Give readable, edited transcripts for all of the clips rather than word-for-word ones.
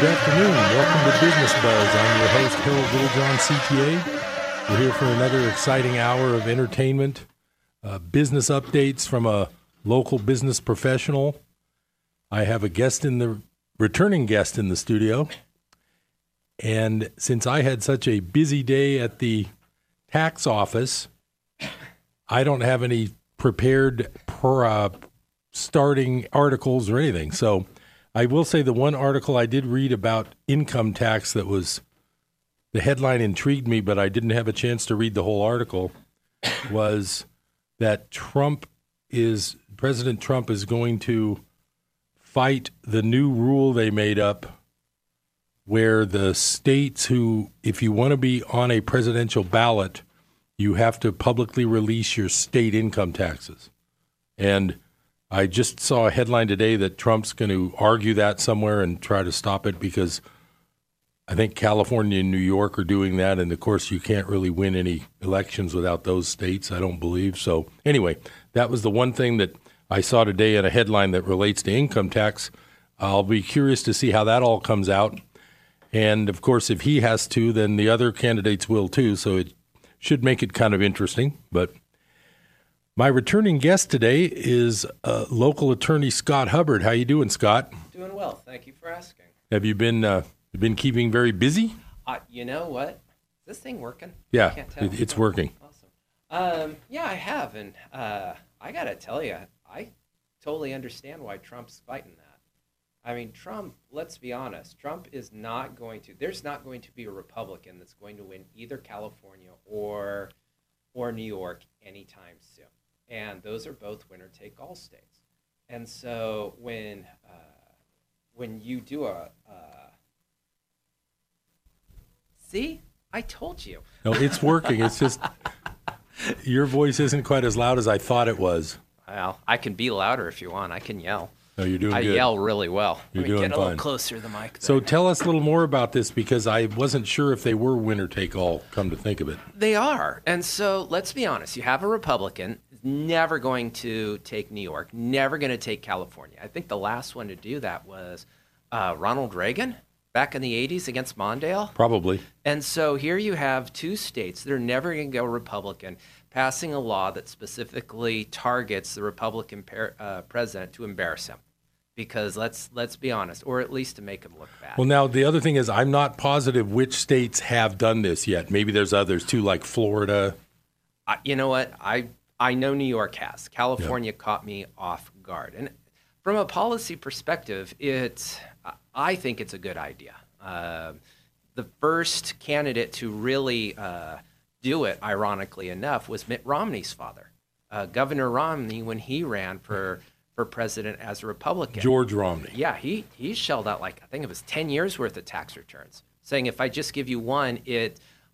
Good afternoon. Welcome to Business Buzz. I'm your host, Harold Littlejohn, CPA. We're here for another exciting hour of entertainment, business updates from a local business professional. I have a guest in the returning guest in the studio. And since I had such a busy day at the tax office, I don't have any prepared starting articles or anything. So I will say the one article I did read about income tax that was, the headline intrigued me, but I didn't have a chance to read the whole article, was that President Trump is going to fight the new rule they made up where the states who, if you want to be on a presidential ballot, you have to publicly release your state income taxes. And I just saw a headline today that Trump's going to argue that somewhere and try to stop it because I think California and New York are doing that. And, of course, you can't really win any elections without those states, I don't believe. So, anyway, that was the one thing that I saw today in a headline that relates to income tax. I'll be curious to see how that all comes out. And, of course, if he has to, then the other candidates will too. So it should make it kind of interesting, but... My returning guest today is local attorney Scott Hubbard. How you doing, Scott? Doing well. Thank you for asking. Have you been keeping very busy? You know what? Is this thing working? Yeah, it's working. Awesome. Yeah, I have, and I got to tell you, I totally understand why Trump's fighting that. I mean, Trump, let's be honest, Trump is not going to, there's not going to be a Republican that's going to win either California or New York anytime soon. And those are both winner-take-all states. And so when you do a see, I told you. No, it's working. It's just your voice isn't quite as loud as I thought it was. Well, I can be louder if you want. I can yell. No, you're doing good. I yell really well. You're doing fine. Get a little closer to the mic there. So tell us a little more about this because I wasn't sure if they were winner-take-all, come to think of it. They are. And so let's be honest. You have a Republican never going to take New York, never going to take California. I think the last one to do that was Ronald Reagan back in the 80s against Mondale. Probably. And so here you have two states that are never going to go Republican passing a law that specifically targets the Republican president to embarrass him. Because let's be honest, or at least to make him look bad. Well, now, the other thing is I'm not positive which states have done this yet. Maybe there's others, too, like Florida. You know what? I know New York has. California caught me off guard. And from a policy perspective, I think it's a good idea. The first candidate to really do it, ironically enough, was Mitt Romney's father. Governor Romney, when he ran for president as a Republican. George Romney. Yeah, he shelled out, like, I think it was 10 years worth of tax returns, saying if I just give you one,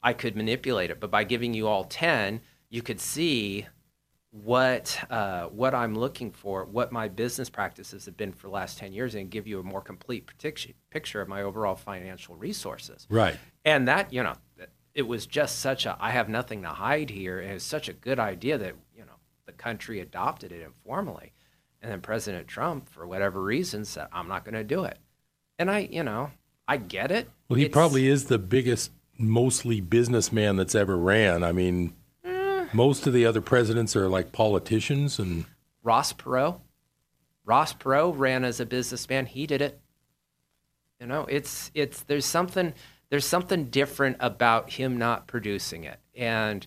I could manipulate it. But by giving you all 10, you could see what I'm looking for, what my business practices have been for the last 10 years, and give you a more complete picture of my overall financial resources. Right. And that, you know, it was just such I have nothing to hide here, and it was such a good idea that, you know, the country adopted it informally. And then President Trump, for whatever reason, said, I'm not going to do it. And I get it. Well, he probably is the biggest, mostly businessman that's ever ran. I mean... Most of the other presidents are like politicians and... Ross Perot. Ross Perot ran as a businessman. He did it. You know, it's there's something different about him not producing it. And,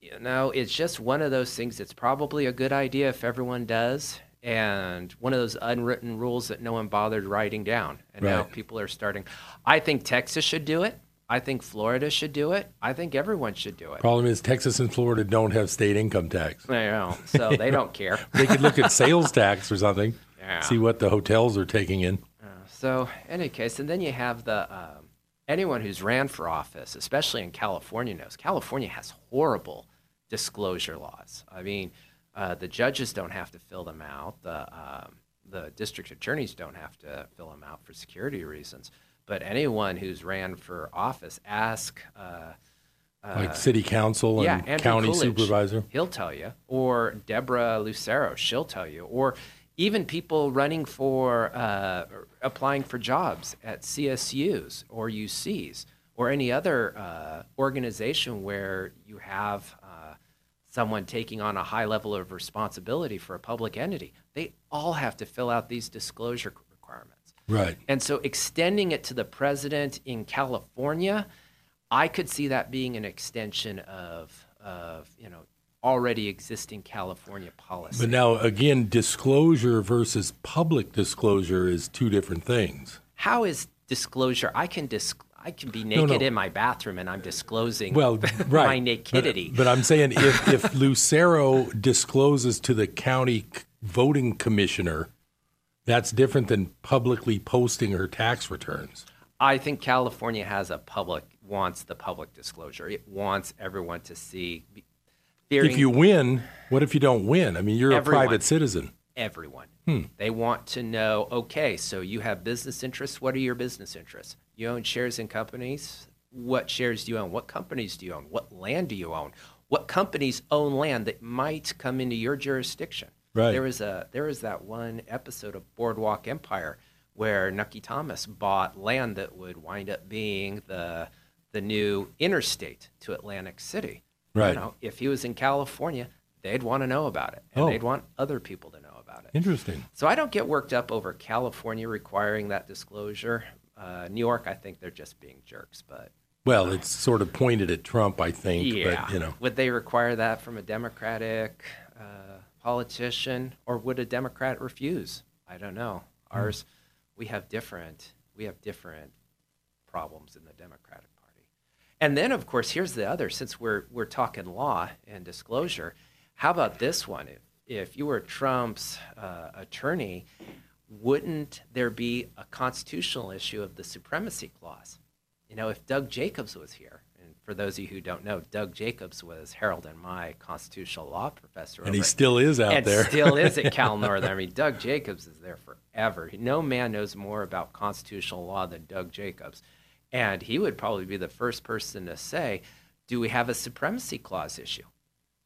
you know, it's just one of those things that's probably a good idea if everyone does. And one of those unwritten rules that no one bothered writing down. And Now people are starting. I think Texas should do it. I think Florida should do it. I think everyone should do it. Problem is Texas and Florida don't have state income tax. They don't, so they don't care. They could look at sales tax or something, see what the hotels are taking in. So in any case, and then you have the anyone who's ran for office, especially in California knows, California has horrible disclosure laws. I mean, the judges don't have to fill them out. The district attorneys don't have to fill them out for security reasons. But anyone who's ran for office, ask like city council and county Coolidge, supervisor. He'll tell you. Or Deborah Lucero, she'll tell you. Or Even people running for applying for jobs at CSUs or UCs or any other organization where you have someone taking on a high level of responsibility for a public entity, they all have to fill out these disclosure requirements. Right. And so extending it to the president in California, I could see that being an extension of you know, already existing California policy. But now, again, disclosure versus public disclosure is two different things. How is disclosure? I can be naked in my bathroom and I'm disclosing my nakedity. But I'm saying if Lucero discloses to the county voting commissioner, that's different than publicly posting her tax returns. I think California wants the public disclosure. It wants everyone to see. If you win, what if you don't win? I mean, you're a private citizen. Everyone. They want to know, okay, so you have business interests. What are your business interests? You own shares in companies. What shares do you own? What companies do you own? What land do you own? What companies own land that might come into your jurisdiction? Right. There is that one episode of Boardwalk Empire where Nucky Thomas bought land that would wind up being the new interstate to Atlantic City. Right. You know, if he was in California, they'd want to know about it, and they'd want other people to know about it. Interesting. So I don't get worked up over California requiring that disclosure. New York, I think they're just being jerks. But it's sort of pointed at Trump, I think. Yeah. But, you know. Would they require that from a Democratic politician, or would a Democrat refuse? I don't know. Ours, we have different problems in the Democratic. And then, of course, here's the other. Since we're talking law and disclosure, how about this one? If you were Trump's attorney, wouldn't there be a constitutional issue of the supremacy clause? You know, if Doug Jacobs was here, and for those of you who don't know, Doug Jacobs was Harold and my constitutional law professor. And he still is out there. And still is at Cal Northern. I mean, Doug Jacobs is there forever. No man knows more about constitutional law than Doug Jacobs. And he would probably be the first person to say, do we have a supremacy clause issue?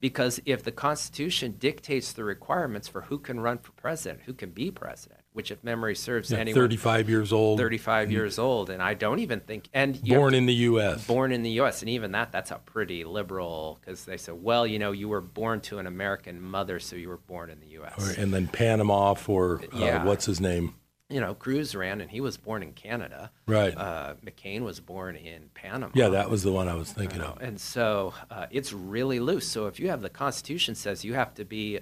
Because if the Constitution dictates the requirements for who can run for president, who can be president, which if memory serves anyone... 35 years old. 35 years old, and I don't even think... and born in the U.S. Born in the U.S., and even that's a pretty liberal, because they say, well, you know, you were born to an American mother, so you were born in the U.S. And then Panama for, what's his name? You know, Cruz ran, and he was born in Canada. Right. McCain was born in Panama. Yeah, that was the one I was thinking of. And so it's really loose. So if you have the Constitution says you have to be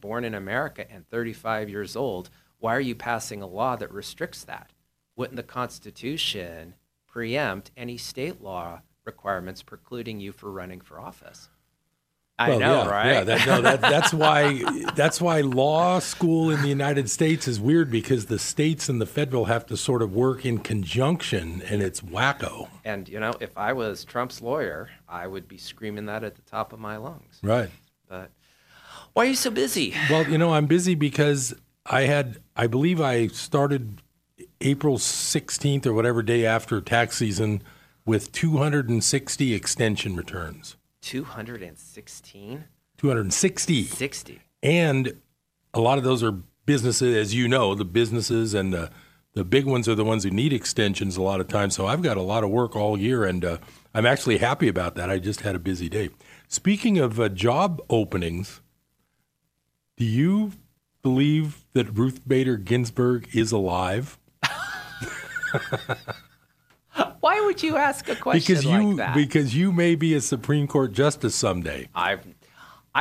born in America and 35 years old, why are you passing a law that restricts that? Wouldn't the Constitution preempt any state law requirements precluding you from running for office? Right? Yeah, that's why law school in the United States is weird, because the states and the federal have to sort of work in conjunction, and it's wacko. And, you know, if I was Trump's lawyer, I would be screaming that at the top of my lungs. Right. But why are you so busy? Well, you know, I'm busy because I believe I started April 16th or whatever day after tax season with 260 extension returns. 260. 60. And a lot of those are businesses, as you know, the businesses and the big ones are the ones who need extensions a lot of times. So I've got a lot of work all year, and I'm actually happy about that. I just had a busy day. Speaking of job openings, do you believe that Ruth Bader Ginsburg is alive? Why would you ask a question like that? Because you may be a Supreme Court justice someday. I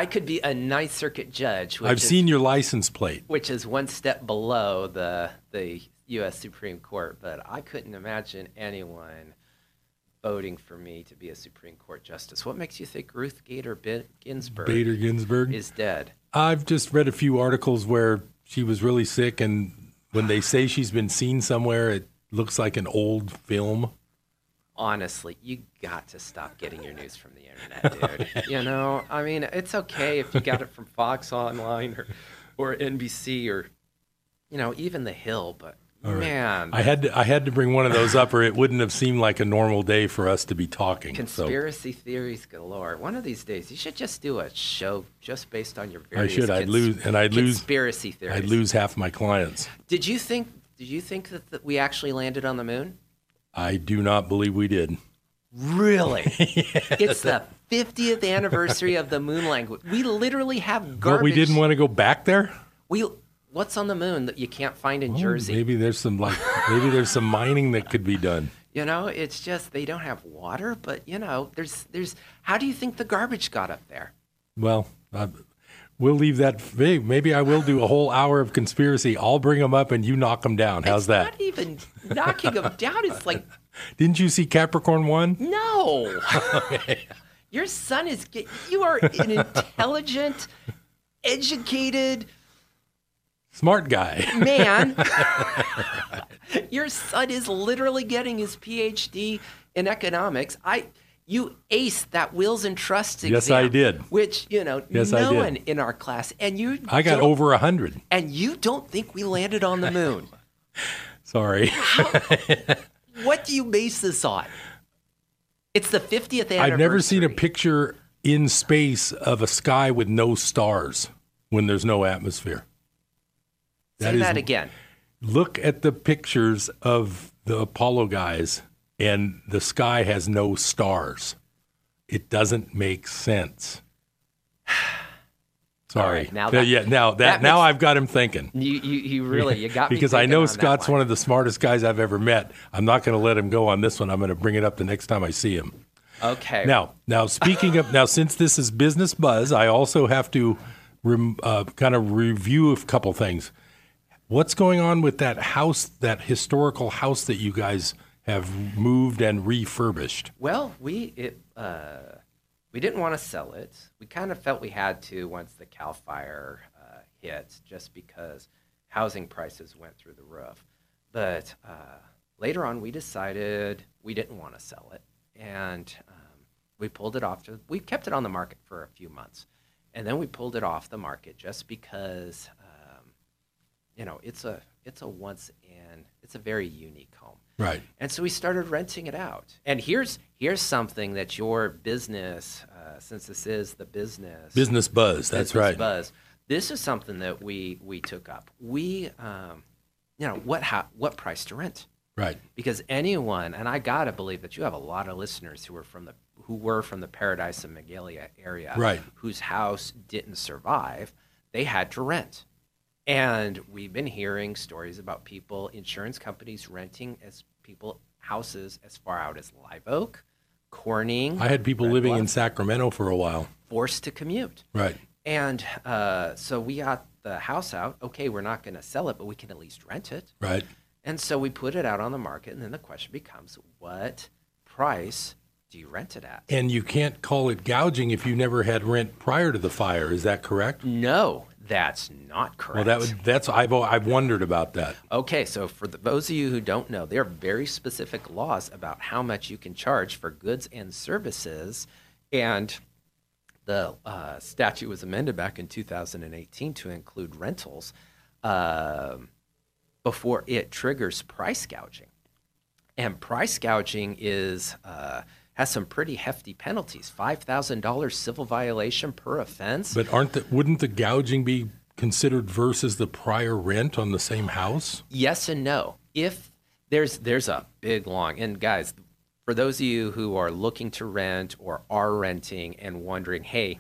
could be a Ninth Circuit judge. I've seen your license plate. Which is one step below the U.S. Supreme Court. But I couldn't imagine anyone voting for me to be a Supreme Court justice. What makes you think Ruth Bader Ginsburg is dead? I've just read a few articles where she was really sick, and when they say she's been seen somewhere, it looks like an old film. Honestly, you got to stop getting your news from the internet, dude. You know, I mean, it's okay if you got it from Fox Online or NBC or, you know, even The Hill, but All right. Man, I had to bring one of those up, or it wouldn't have seemed like a normal day for us to be talking. Conspiracy theories galore. One of these days, you should just do a show just based on your various conspiracy theories. I'd lose half my clients. Did you think that we actually landed on the moon? I do not believe we did. Really? Yes. It's the 50th anniversary of the moon landing. We literally have garbage. But we didn't want to go back there? What's on the moon that you can't find in Jersey? Maybe there's some mining that could be done. You know, it's just they don't have water, but you know, there's how do you think the garbage got up there? Well, we'll leave that. Maybe I will do a whole hour of conspiracy. I'll bring them up and you knock them down. How's that? Not even knocking them down. It's like, didn't you see Capricorn 1? No. Okay. Your son is. You are an intelligent, educated. Smart guy. Man, your son is literally getting his PhD in economics. You aced that wills and trusts exam. Yes, I did. Which, you know, yes, no one in our class. And I got over 100. And you don't think we landed on the moon. Sorry. What do you base this on? It's the 50th anniversary. I've never seen a picture in space of a sky with no stars when there's no atmosphere. Say that again. Look at the pictures of the Apollo guys, and the sky has no stars. It doesn't make sense. Sorry. Right, now I've got him thinking. You got me because I know Scott's one of the smartest guys I've ever met. I'm not going to let him go on this one. I'm going to bring it up the next time I see him. Okay. Now speaking of since this is Business Buzz, I also have to kind of review a couple things. What's going on with that house, that historical house that you guys have moved and refurbished? Well, we didn't want to sell it. We kind of felt we had to once the Cal Fire hit, just because housing prices went through the roof. But later on, we decided we didn't want to sell it, and we pulled it off. We kept it on the market for a few months, and then we pulled it off the market just because. You know, it's a very unique home. Right. And so we started renting it out. And here's something that your business, since this is the business buzz. That's right. Buzz. This is something that we took up. We, you know, what price to rent? Right. Because anyone, and I gotta believe that you have a lot of listeners who were from the Paradise and Magalia area, right, whose house didn't survive. They had to rent. And we've been hearing stories about people, insurance companies renting as people houses as far out as Live Oak, Corning. I had people living in Sacramento for a while. Forced to commute. Right. And so we got the house out. Okay, we're not going to sell it, but we can at least rent it. Right. And so we put it out on the market, and then the question becomes, what price do you rent it at? And you can't call it gouging if you never had rent prior to the fire. Is that correct? No. That's not correct. Well, I've wondered about that. Okay, so for those of you who don't know, there are very specific laws about how much you can charge for goods and services, and the statute was amended back in 2018 to include rentals before it triggers price gouging. And price gouging is has some pretty hefty penalties, $5,000 civil violation per offense. But wouldn't the gouging be considered versus the prior rent on the same house? Yes and no. If there's a big long, and guys, for those of you who are looking to rent or are renting and wondering, hey,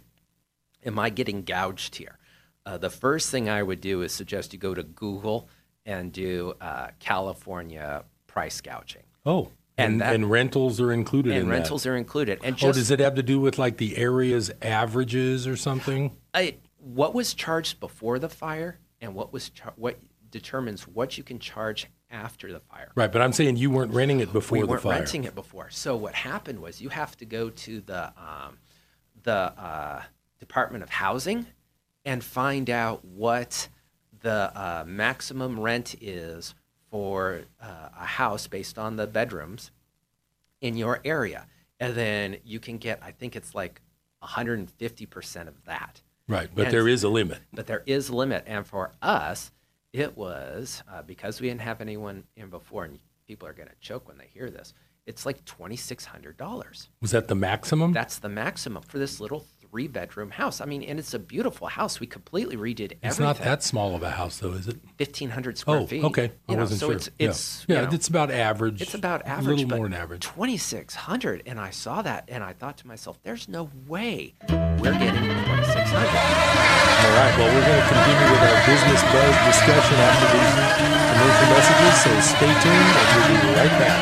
am I getting gouged here? The first thing I would do is suggest you go to Google and do California price gouging. Oh. And rentals are included in that. And rentals are included. And just, does it have to do with, like, the area's averages or something? What was charged before the fire and what determines what you can charge after the fire. Right, but I'm saying you weren't renting it before the fire. We weren't renting it before. So what happened was you have to go to the Department of Housing and find out what the maximum rent is for a house based on the bedrooms in your area. And then you can get, I think it's like 150% of that. Right, but there is a limit. And for us, It was, because we didn't have anyone in before, and people are going to choke when they hear this, it's like $2,600. Was that the maximum? That's the maximum for this little three-bedroom house. I mean, and it's a beautiful house. We completely redid everything. It's not that small of a house, though, is it? 1,500 square feet. Oh, okay. I wasn't sure. It's about average. It's about average. A little more than average. 2,600, and I saw that, and I thought to myself, there's no way we're getting 2,600. All right, well, we're going to continue with our Business Buzz discussion after these commercial messages, so stay tuned and we'll be right back.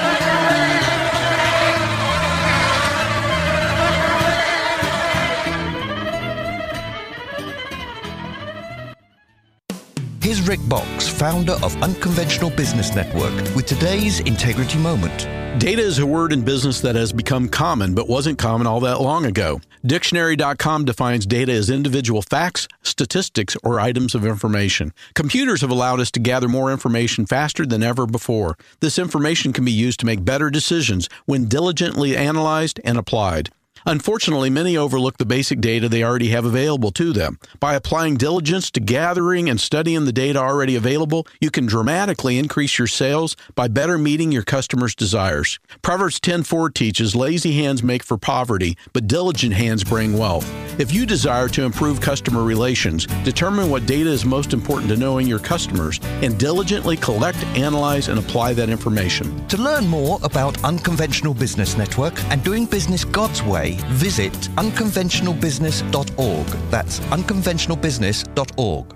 Here's Rick Box, founder of Unconventional Business Network, with today's Integrity Moment. Data is a word in business that has become common, but wasn't common all that long ago. Dictionary.com defines data as individual facts, statistics, or items of information. Computers have allowed us to gather more information faster than ever before. This information can be used to make better decisions when diligently analyzed and applied. Unfortunately, many overlook the basic data they already have available to them. By applying diligence to gathering and studying the data already available, you can dramatically increase your sales by better meeting your customers' desires. Proverbs 10:4 teaches, "Lazy hands make for poverty, but diligent hands bring wealth." If you desire to improve customer relations, determine what data is most important to knowing your customers and diligently collect, analyze, and apply that information. To learn more about Unconventional Business Network and doing business God's way, visit unconventionalbusiness.org. That's unconventionalbusiness.org.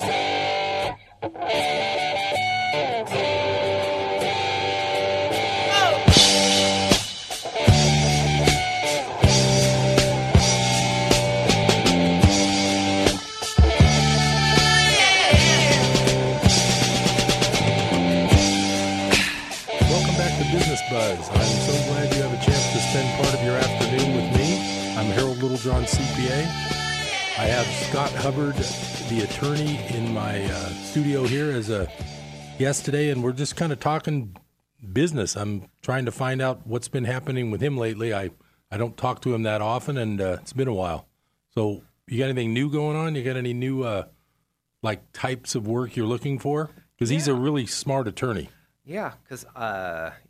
Welcome back to Business Buzz. I'm so glad you have a chance to spend part of your afternoon with me. I'm Harold Littlejohn, CPA. I have Scott Hubbard, the attorney, in my studio here as a guest today, and we're just kind of talking business. I'm trying to find out what's been happening with him lately. I don't talk to him that often, and it's been a while. So you got anything new going on? You got any new types of work you're looking for? Because he's a really smart attorney. Yeah, because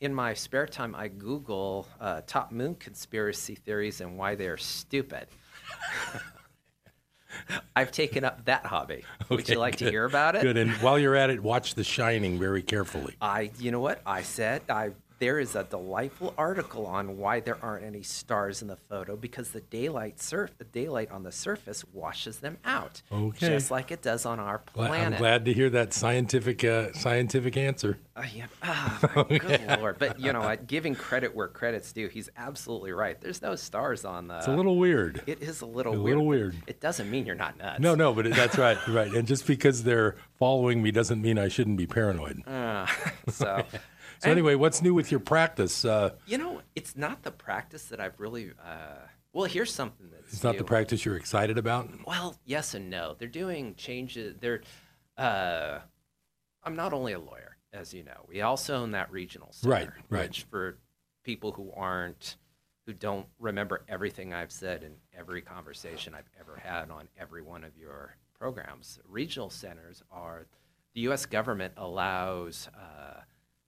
in my spare time, I Google top moon conspiracy theories and why they're stupid. I've taken up that hobby. Okay, would you like to hear about it? Good. And while you're at it, watch The Shining very carefully. You know what? There is a delightful article on why there aren't any stars in the photo, because the daylight on the surface washes them out. Okay. Just like it does on our planet. I'm glad to hear that scientific answer. Yeah. Oh, good Lord. But, giving credit where credit's due, he's absolutely right. There's no stars on the... It's a little weird. It is a little weird. It doesn't mean you're not nuts. No, but that's right. Right. And just because they're following me doesn't mean I shouldn't be paranoid. So anyway, what's new with your practice? It's not the practice that I've really here's something that's It's not new. The practice you're excited about? Well, yes and no. They're doing changes. I'm not only a lawyer, as you know. We also own that regional center. Right. Which for people who don't remember everything I've said in every conversation I've ever had on every one of your programs, regional centers are the U.S. government allows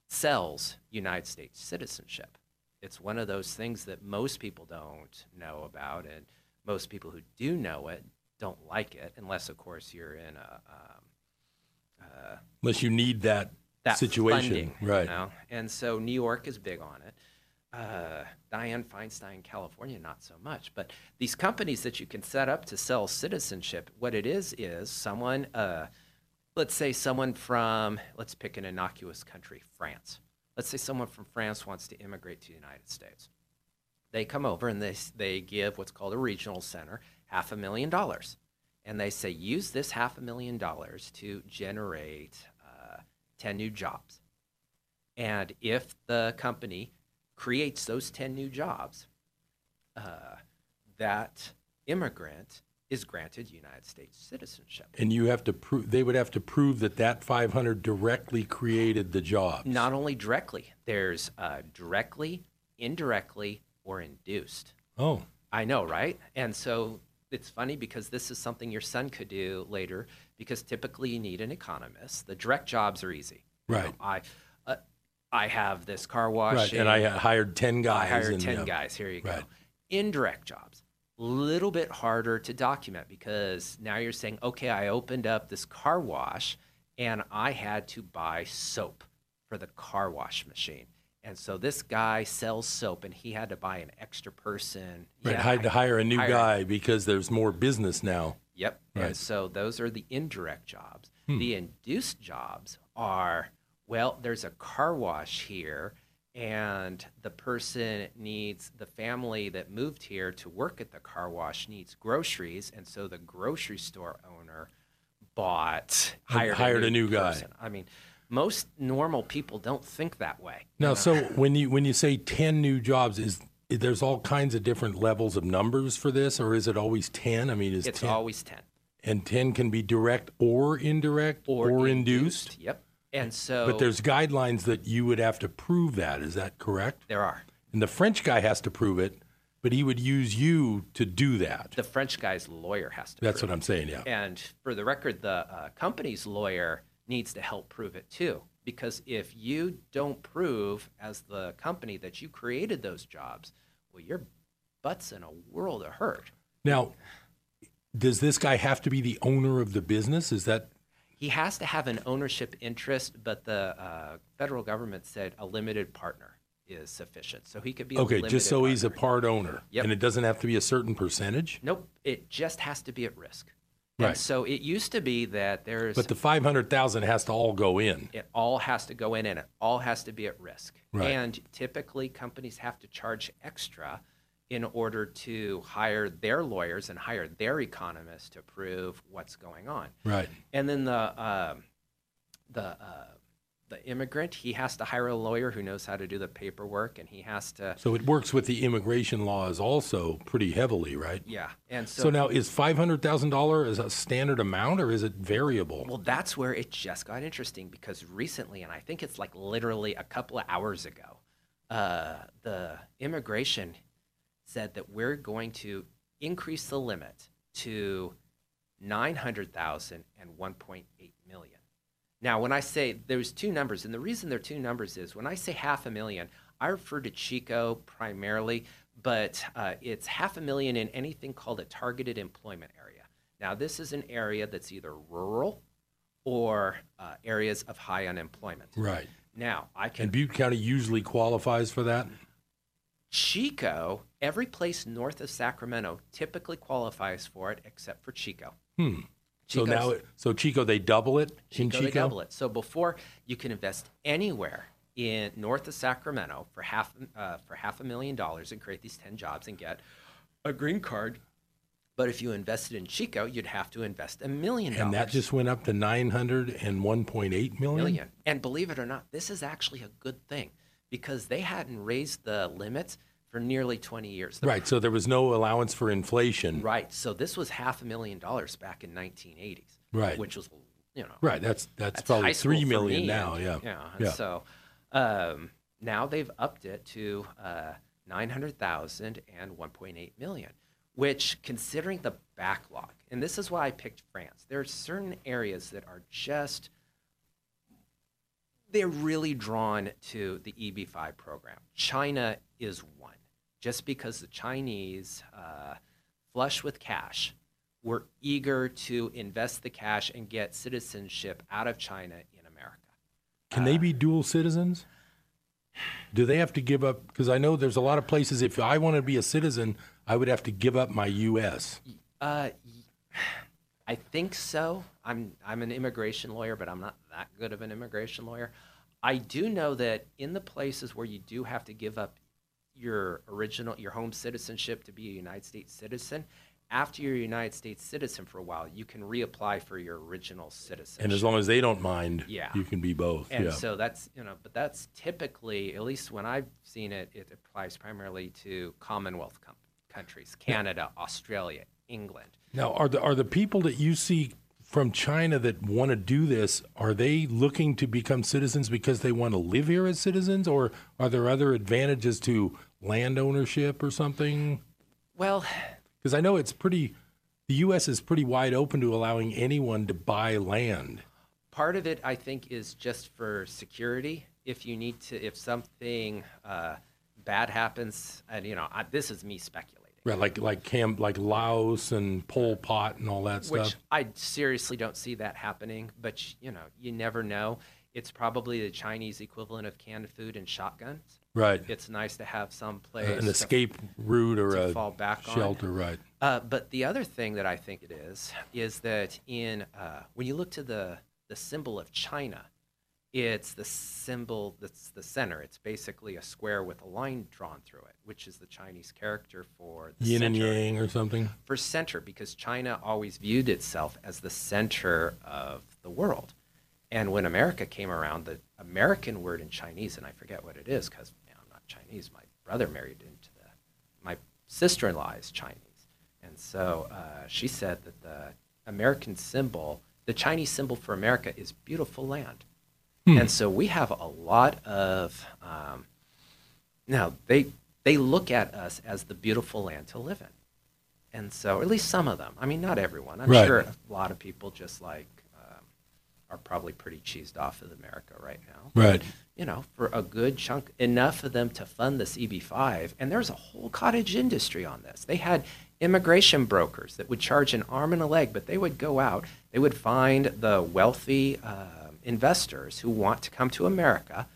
sells United States citizenship. It's one of those things that most people don't know about, and most people who do know it don't like it, unless, of course, you're in a... unless you need that situation. Funding, right. And so New York is big on it. Dianne Feinstein, California, not so much. But these companies that you can set up to sell citizenship, what it is someone... Let's say someone from, let's pick an innocuous country, France. Let's say someone from France wants to immigrate to the United States. They come over and they give what's called a regional center $500,000. and they say, use this $500,000 to generate 10 new jobs. And if the company creates those 10 new jobs, that immigrant is granted United States citizenship. And you have to prove, they would have to prove that that 500 directly created the jobs. Not only directly, there's directly, indirectly, or induced. Oh. I know, right? And so it's funny because this is something your son could do later, because typically you need an economist. The direct jobs are easy. Right. You know, I have this car wash. Right, and I hired 10 guys. I hired 10 guys. Here you go. Indirect jobs, a little bit harder to document, because now you're saying, okay, I opened up this car wash and I had to buy soap for the car wash machine. And so this guy sells soap, and he had to buy an extra person. Right, yeah, had to hire a new guy because there's more business now. Yep. Right. And so those are the indirect jobs. Hmm. The induced jobs are, well, there's a car wash here, and the person needs, the family that moved here to work at the car wash needs groceries, and so the grocery store owner hired a new guy. I mean, most normal people don't think that way. Now, so when you say 10 new jobs, is there's all kinds of different levels of numbers for this, or is it always 10? I mean, it's 10, always 10. And 10 can be direct or indirect or induced? Yep. And so, but there's guidelines that you would have to prove that. Is that correct? There are. And the French guy has to prove it, but he would use you to do that. The French guy's lawyer has to prove it. That's what I'm saying, yeah. And for the record, the company's lawyer needs to help prove it too. Because if you don't prove as the company that you created those jobs, well, your butt's in a world of hurt. Now, does this guy have to be the owner of the business? Is that? He has to have an ownership interest, but the federal government said a limited partner is sufficient. So he could be a limited partner. Okay, just so he's a part owner. Yep. And it doesn't have to be a certain percentage? Nope, it just has to be at risk. Right. And so it used to be that there's... But the $500,000 has to all go in. It all has to go in, and it all has to be at risk. Right. And typically companies have to charge extra in order to hire their lawyers and hire their economists to prove what's going on. Right. And then the immigrant, he has to hire a lawyer who knows how to do the paperwork, and he has to... So it works with the immigration laws also pretty heavily, right? Yeah. And so now, is $500,000 is a standard amount, or is it variable? Well, that's where it just got interesting, because recently, and I think it's like literally a couple of hours ago, the immigration said that we're going to increase the limit to $900,000 and $1.8 million. Now, when I say there's two numbers, and the reason there are two numbers is when I say $500,000, I refer to Chico primarily, but it's $500,000 in anything called a targeted employment area. Now, this is an area that's either rural or areas of high unemployment. Right. Now, And Butte County usually qualifies for that? Chico, every place north of Sacramento typically qualifies for it except for Chico. Hmm. Chico's, so Chico, they double it in Chico? They double it. So before, you can invest anywhere in north of Sacramento for $500,000 and create these 10 jobs and get a green card. But if you invested in Chico, you'd have to invest $1 million. And that just went up to 900 and 1.8 million. And believe it or not, this is actually a good thing, because they hadn't raised the limits for nearly 20 years. Right, so there was no allowance for inflation. Right, so this was $500,000 back in 1980s. Right. Which was, you know. Right, that's probably $3 million now, yeah. Yeah. So now they've upped it to $900,000 and $1.8 million, which, considering the backlog, and this is why I picked France, there are certain areas that are just... They're really drawn to the EB-5 program. China is one. Just because the Chinese, flush with cash, were eager to invest the cash and get citizenship out of China in America. Can they be dual citizens? Do they have to give up? Because I know there's a lot of places, if I want to be a citizen, I would have to give up my U.S. I think so. I'm an immigration lawyer, but I'm not that good of an immigration lawyer. I do know that in the places where you do have to give up your home citizenship to be a United States citizen, after you're a United States citizen for a while, you can reapply for your original citizenship. And as long as they don't mind, you can be both. And so that's, you know, but that's typically, at least when I've seen it, it applies primarily to Commonwealth countries, Canada, Australia, England. Now, are the people that you see from China that want to do this, are they looking to become citizens because they want to live here as citizens, or are there other advantages to land ownership or something? Well, because I know it's pretty, the U.S. is pretty wide open to allowing anyone to buy land. Part of it, I think, is just for security. If you need to, if something bad happens, and you know, this is me speculating. Right, like Laos and Pol Pot and all that stuff. Which I seriously don't see that happening, but you know, you never know. It's probably the Chinese equivalent of canned food and shotguns. Right. It's nice to have some place. An escape route or a fall back shelter, on. Right. But the other thing that I think it is that in when you look to the symbol of China, it's the symbol that's the center. It's basically a square with a line drawn through it, which is the Chinese character for the yin center. And yang or something? For center, because China always viewed itself as the center of the world. And when America came around, the American word in Chinese, and I forget what it is because I'm not Chinese. My brother married into the, my sister-in-law is Chinese. And so she said that the American symbol, the Chinese symbol for America is beautiful land. Hmm. And so we have a lot of, now they look at us as the beautiful land to live in. And so, or at least some of them. I mean, not everyone. I'm sure a lot of people just like, are probably pretty cheesed off of America right now. Right. But, you know, for a good chunk, enough of them to fund this EB-5. And there's a whole cottage industry on this. They had immigration brokers that would charge an arm and a leg, but they would go out, they would find the wealthy investors who want to come to America.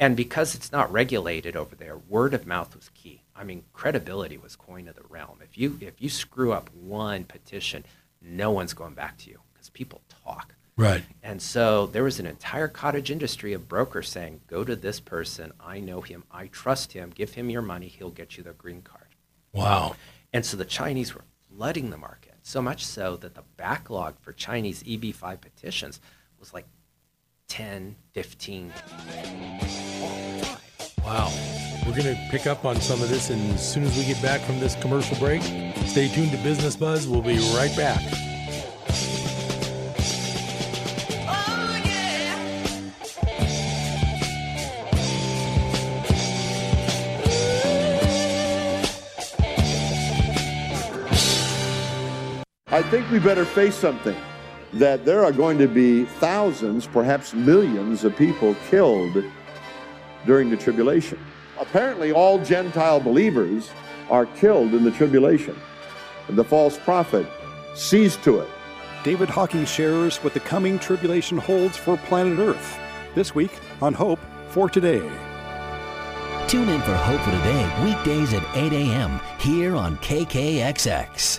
And because it's not regulated over there, word of mouth was key. I mean, credibility was coin of the realm. If you screw up one petition, no one's going back to you because people talk. Right. And so there was an entire cottage industry of brokers saying, go to this person, I know him, I trust him, give him your money, he'll get you the green card. Wow. And so the Chinese were flooding the market, so much so that the backlog for Chinese EB-5 petitions was like 10, 15. Wow. We're going to pick up on some of this as soon as we get back from this commercial break. Stay tuned to Business Buzz. We'll be right back. I think we better face something, that there are going to be thousands, perhaps millions of people killed during the tribulation. Apparently, all Gentile believers are killed in the tribulation. The false prophet sees to it. David Hawking shares what the coming tribulation holds for planet Earth. This week on Hope for Today. Tune in for Hope for Today, weekdays at 8 a.m. here on KKXX.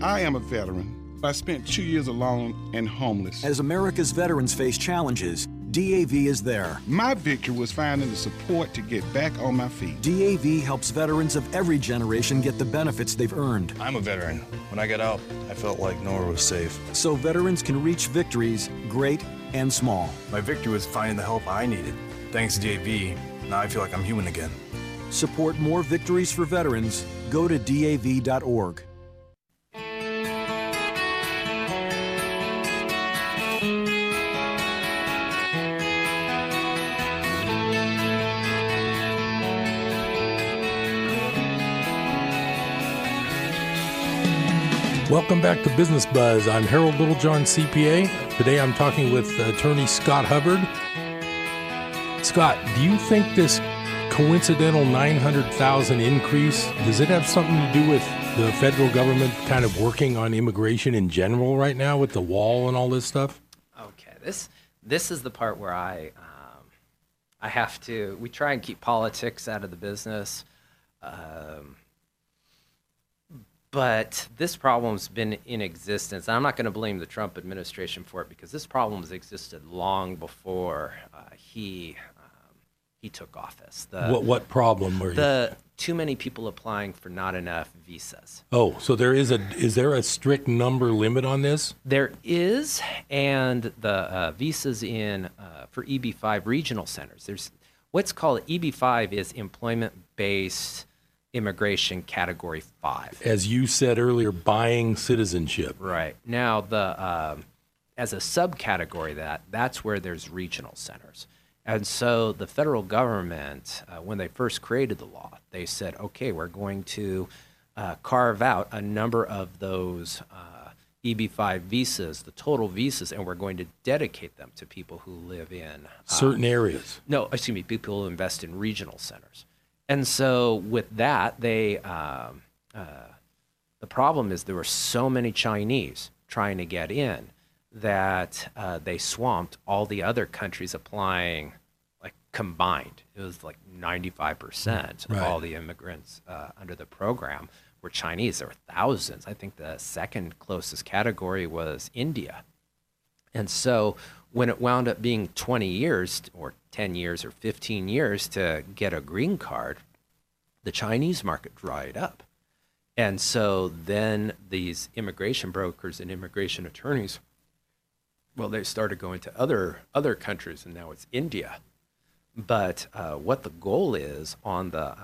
I am a veteran. I spent 2 years alone and homeless. As America's veterans face challenges, DAV is there. My victory was finding the support to get back on my feet. DAV helps veterans of every generation get the benefits they've earned. I'm a veteran. When I got out, I felt like nowhere was safe. So veterans can reach victories, great and small. My victory was finding the help I needed. Thanks to DAV, now I feel like I'm human again. Support more victories for veterans. Go to DAV.org. Welcome back to Business Buzz. I'm Harold Littlejohn, CPA. Today I'm talking with attorney Scott Hubbard. Scott, do you think this coincidental 900,000 increase, does it have something to do with the federal government kind of working on immigration in general right now with the wall and all this stuff? Okay, this is the part where I have to, we try and keep politics out of the business. But this problem's been in existence. I'm not going to blame the Trump administration for it because this problem's existed long before he took office. What problem were you? Too many people applying for not enough visas. Oh, so is there a strict number limit on this? There is, and the visas in for EB-5 regional centers. There's what's called EB-5 is employment-based immigration category 5. As you said earlier, buying citizenship. Right. Now, the as a subcategory, that's where there's regional centers. And so the federal government, when they first created the law, they said, okay, we're going to carve out a number of those EB-5 visas, the total visas, and we're going to dedicate them to people who live in certain areas. No, excuse me, people who invest in regional centers. And so with that, they the problem is there were so many Chinese trying to get in that they swamped all the other countries applying, like combined. It was like 95% of all the immigrants under the program were Chinese. There were thousands. I think the second closest category was India. And so when it wound up being 20 years or 10 years or 15 years to get a green card, the Chinese market dried up. And so then these immigration brokers and immigration attorneys, well, they started going to other countries, and now it's India. But what the goal is on the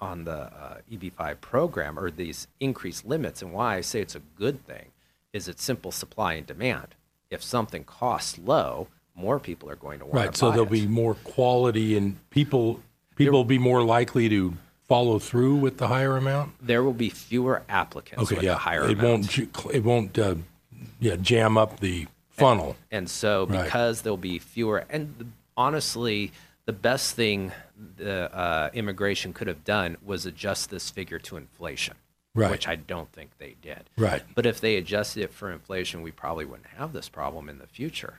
EB-5 program, or these increased limits, and why I say it's a good thing, is it's simple supply and demand. If something costs low, more people are going to want to buy it. Right, so there'll be more quality, and people will be more likely to follow through with the higher amount? There will be fewer applicants with the higher amount. It won't jam up the funnel. And so because there'll be fewer, and honestly, the best thing the immigration could have done was adjust this figure to inflation. Right. Which I don't think they did. Right. But if they adjusted it for inflation, we probably wouldn't have this problem in the future.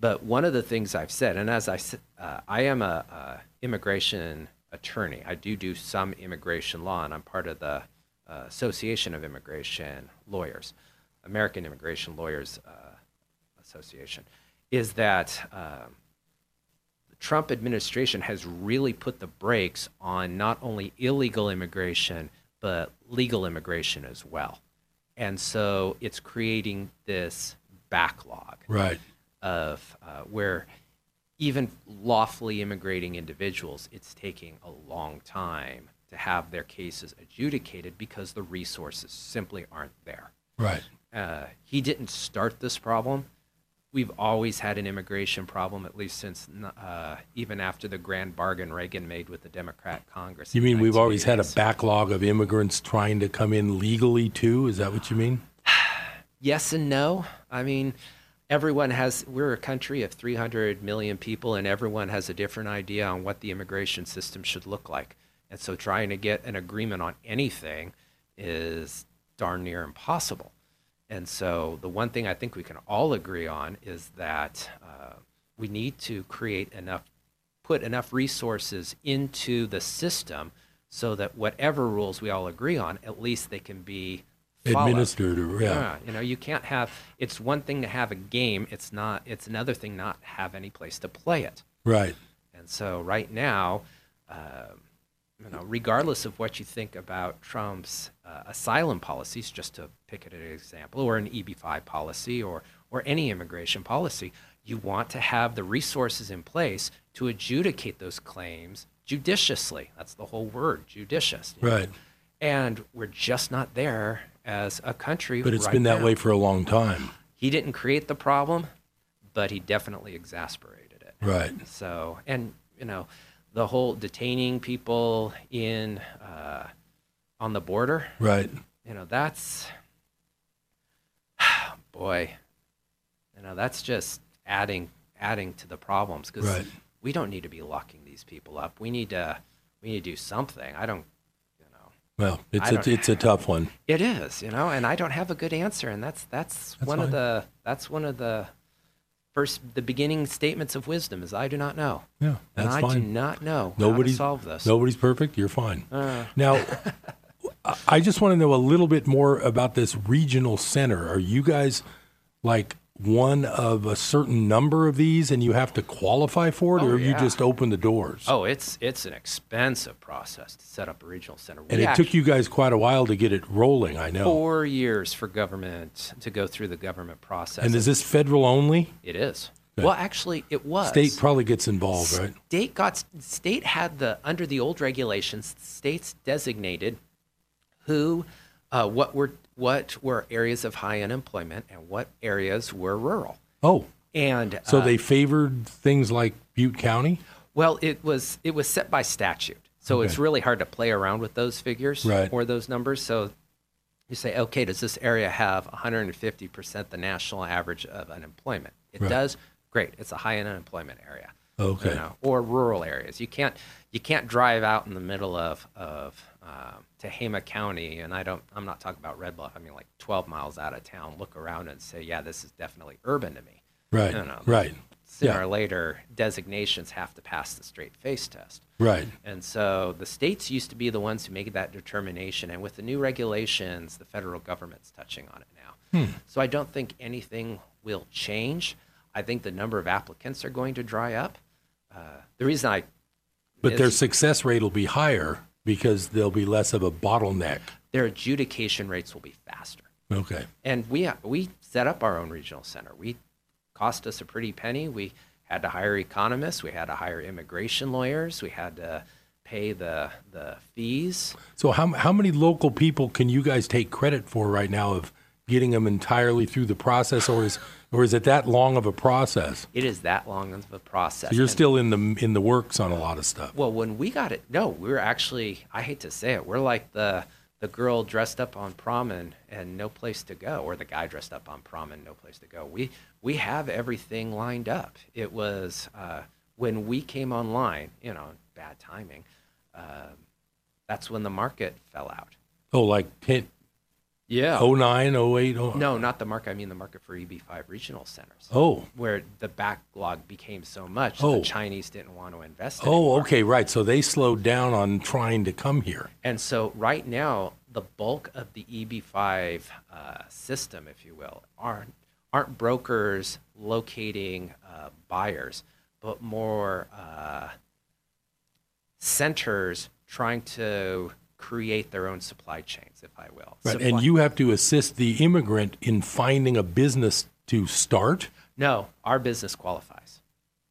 But one of the things I've said, and as I said, I am a immigration attorney. I do some immigration law, and I'm part of the Association of Immigration Lawyers, American Immigration Lawyers Association, is that the Trump administration has really put the brakes on not only illegal immigration, but legal immigration as well. And so it's creating this backlog of where even lawfully immigrating individuals, it's taking a long time to have their cases adjudicated because the resources simply aren't there. Right. He didn't start this problem. We've always had an immigration problem, at least since even after the grand bargain Reagan made with the Democrat Congress. You mean we've always had a backlog of immigrants trying to come in legally too? Is that what you mean? Yes and no. I mean, we're a country of 300 million people, and everyone has a different idea on what the immigration system should look like. And so trying to get an agreement on anything is darn near impossible. And so the one thing I think we can all agree on is that we need to put enough resources into the system so that whatever rules we all agree on, at least they can be followed. Administered. Yeah. You can't have, it's one thing to have a game. It's another thing not have any place to play it. Right. And so right now, regardless of what you think about Trump's asylum policies, just to pick an example, or an EB-5 policy or any immigration policy, you want to have the resources in place to adjudicate those claims judiciously. That's the whole word, judicious. Right. And we're just not there as a country. But it's been that way for a long time. He didn't create the problem, but he definitely exacerbated it. Right. So, and, you know, the whole detaining people in on the border. Right. You know, that's, boy, you know, that's just adding to the problems, because right. we don't need to be locking these people up. We need to do something. I don't, you know. Well, it's a tough one. It is, you know, and I don't have a good answer, and that's one fine. Of the that's one of the first the beginning statements of wisdom is I do not know. Yeah, that's and I fine. Do not know how to solve this. Nobody's perfect. You're fine. Now, I just want to know a little bit more about this regional center. Are you guys like one of a certain number of these and you have to qualify for it, or yeah. you just open the doors? Oh, it's an expensive process to set up a regional center. And it took you guys quite a while to get it rolling, I know. 4 years for government to go through the government process. And is this federal only? It is. Okay. Well, actually, it was. State probably gets involved, right? State had under the old regulations, states designated who, what were areas of high unemployment and what areas were rural. Oh, and so they favored things like Butte County? Well, it was set by statute, so okay. It's really hard to play around with those figures right. or those numbers. So you say, okay, does this area have 150% the national average of unemployment? It right. does. Great, it's a high unemployment area. Okay, you know, or rural areas. You can't drive out in the middle of Tehama County, and I'm not talking about Red Bluff. I mean, like 12 miles out of town, look around and say, yeah, this is definitely urban to me. Right. No. Right. Sooner or later, designations have to pass the straight face test. Right. And so the states used to be the ones who make that determination, and with the new regulations, the federal government's touching on it now. So I don't think anything will change. I think the number of applicants are going to dry up. But their success rate will be higher because there'll be less of a bottleneck. Their adjudication rates will be faster. Okay. And we set up our own regional center. We cost us a pretty penny. We had to hire economists. We had to hire immigration lawyers. We had to pay the fees. So how many local people can you guys take credit for right now of getting them entirely through the process, or is it that long of a process? It is that long of a process. So you're still in the works on a lot of stuff. Well, when we got it, no, we were actually, I hate to say it, we're like the girl dressed up on prom and no place to go, or the guy dressed up on prom and no place to go. We have everything lined up. It was when we came online, you know, bad timing. That's when the market fell out. Oh, like 10. Yeah. 09, 08. No, not the market. I mean the market for EB-5 regional centers. Oh. Where the backlog became so much that the Chinese didn't want to invest in it. Oh, okay, right. So they slowed down on trying to come here. And so right now, the bulk of the EB-5 system, if you will, aren't brokers locating buyers, but more centers trying to create their own supply chains, if I will. Right. And you have to assist the immigrant in finding a business to start? No, our business qualifies.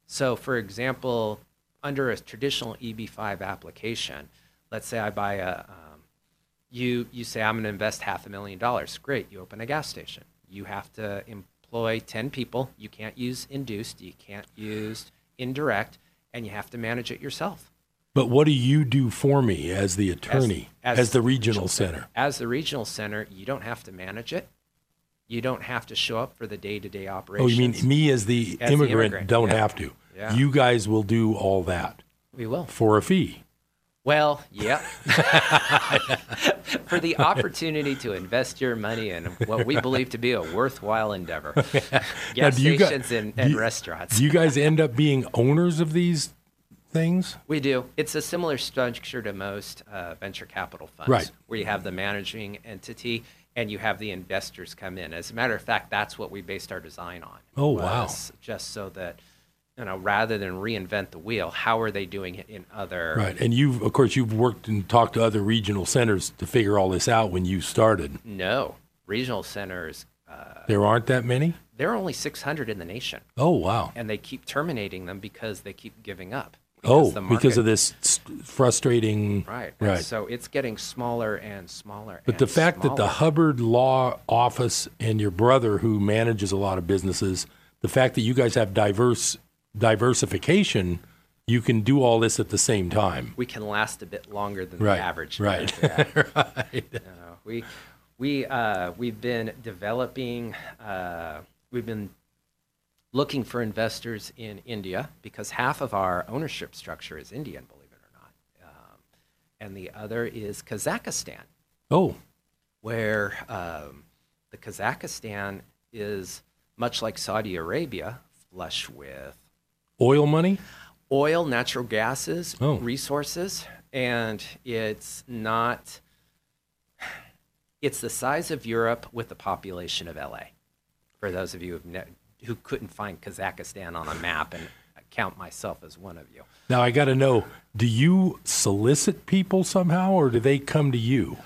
So, for example, under a traditional EB-5 application, let's say I buy you say I'm going to invest $500,000. Great, you open a gas station. You have to employ 10 people. You can't use induced. You can't use indirect. And you have to manage it yourself. But what do you do for me as the attorney, as the regional center? As the regional center, you don't have to manage it. You don't have to show up for the day-to-day operations. Oh, you mean me as the immigrant don't have to. Yeah. You guys will do all that. We will. For a fee. Well, yeah. For the opportunity to invest your money in what we believe to be a worthwhile endeavor. Gas stations and restaurants. Do you guys end up being owners of these things? We do. It's a similar structure to most venture capital funds, right, where you have the managing entity and you have the investors come in. As a matter of fact, that's what we based our design on. Oh, wow. Just so that, you know, rather than reinvent the wheel, how are they doing it in other... Right. And you've worked and talked to other regional centers to figure all this out when you started. No. Regional centers... there aren't that many? There are only 600 in the nation. Oh, wow. And they keep terminating them because they keep giving up. Because of this frustrating... Right. So it's getting smaller and smaller. But the fact that the Hubbard Law Office and your brother, who manages a lot of businesses, the fact that you guys have diversification, you can do all this at the same time. We can last a bit longer than the average. We've been developing. We've been looking for investors in India because half of our ownership structure is Indian, believe it or not, and the other is Kazakhstan. Where the Kazakhstan is much like Saudi Arabia, flush with oil money. Oil, natural gases, resources, and it's the size of Europe with the population of LA. For those of you who couldn't find Kazakhstan on a map, and I count myself as one of you. Now, I got to know, do you solicit people somehow, or do they come to you?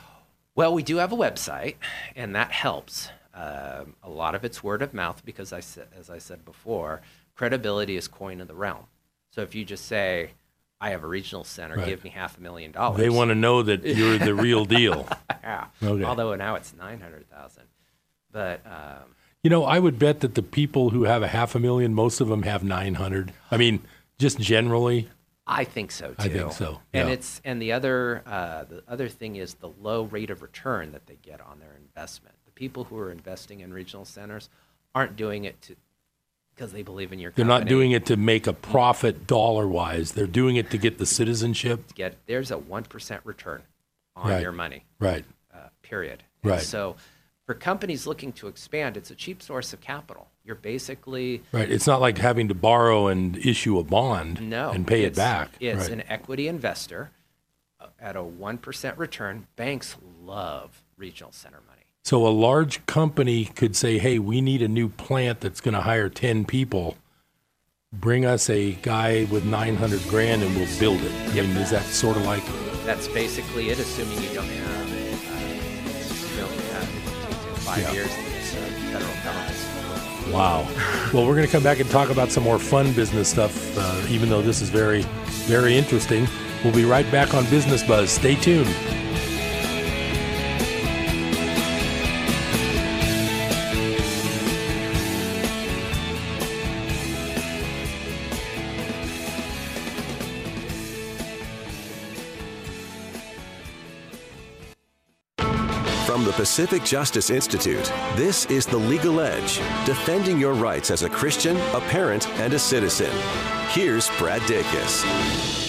Well, we do have a website, and that helps. A lot of it's word of mouth because, as I said before, credibility is coin of the realm. So if you just say, I have a regional center, give me $500,000. They want to know that you're the real deal. Although now it's $900,000. But, you know, I would bet that the people who have a $500,000, most of them have 900. I mean, just generally. I think so, too. And the other thing is the low rate of return that they get on their investment. The people who are investing in regional centers aren't doing it to because they believe in your company. They're not doing it to make a profit dollar-wise. They're doing it to get the citizenship. There's a 1% return on your money, period. And so for companies looking to expand, it's a cheap source of capital. You're basically... It's not like having to borrow and issue a bond and pay it back. It's an equity investor at a 1% return. Banks love regional center money. So a large company could say, hey, we need a new plant that's going to hire 10 people. Bring us a guy with 900 grand and we'll build it. I mean, is that sort of like... That's basically it, assuming you don't have five years in the federal government. Wow. Well, we're going to come back and talk about some more fun business stuff, even though this is very, very interesting. We'll be right back on Business Buzz. Stay tuned. Pacific Justice Institute. This is The Legal Edge, defending your rights as a Christian, a parent, and a citizen. Here's Brad Dacus.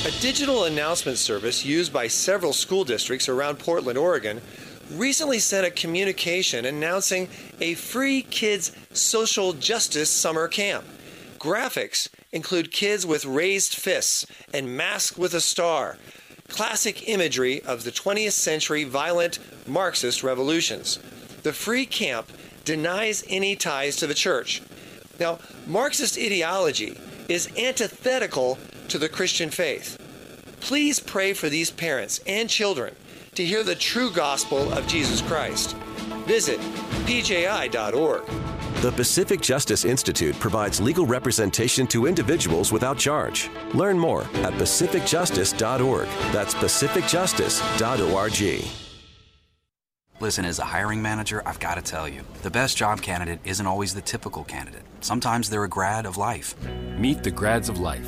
A digital announcement service used by several school districts around Portland, Oregon, recently sent a communication announcing a free kids' social justice summer camp. Graphics include kids with raised fists and masks with a star. Classic imagery of the 20th century violent Marxist revolutions. The free camp denies any ties to the church. Now, Marxist ideology is antithetical to the Christian faith. Please pray for these parents and children to hear the true gospel of Jesus Christ. Visit pji.org. The Pacific Justice Institute provides legal representation to individuals without charge. Learn more at pacificjustice.org. That's pacificjustice.org. Listen, as a hiring manager, I've got to tell you, the best job candidate isn't always the typical candidate. Sometimes they're a grad of life. Meet the grads of life.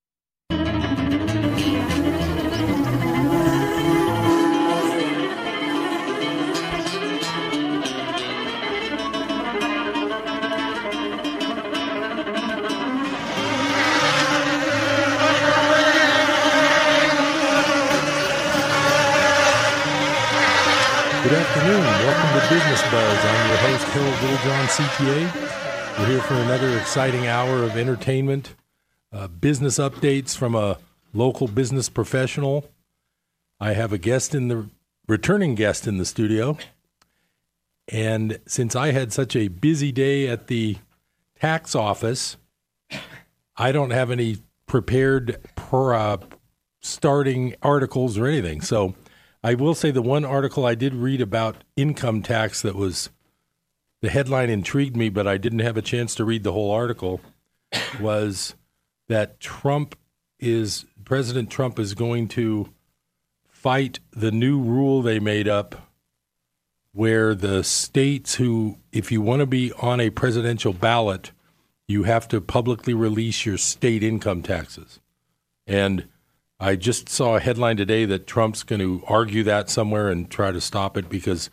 Good afternoon. Welcome to Business Buzz. I'm your host, Harold Littlejohn, CPA. We're here for another exciting hour of entertainment, business updates from a local business professional. I have a returning guest in the studio, And since I had such a busy day at the tax office, I don't have any prepared starting articles or anything. So I will say the one article I did read about income tax that was, the headline intrigued me, but I didn't have a chance to read the whole article, was that President Trump is going to fight the new rule they made up where the states who, if you want to be on a presidential ballot, you have to publicly release your state income taxes. And I just saw a headline today that Trump's going to argue that somewhere and try to stop it, because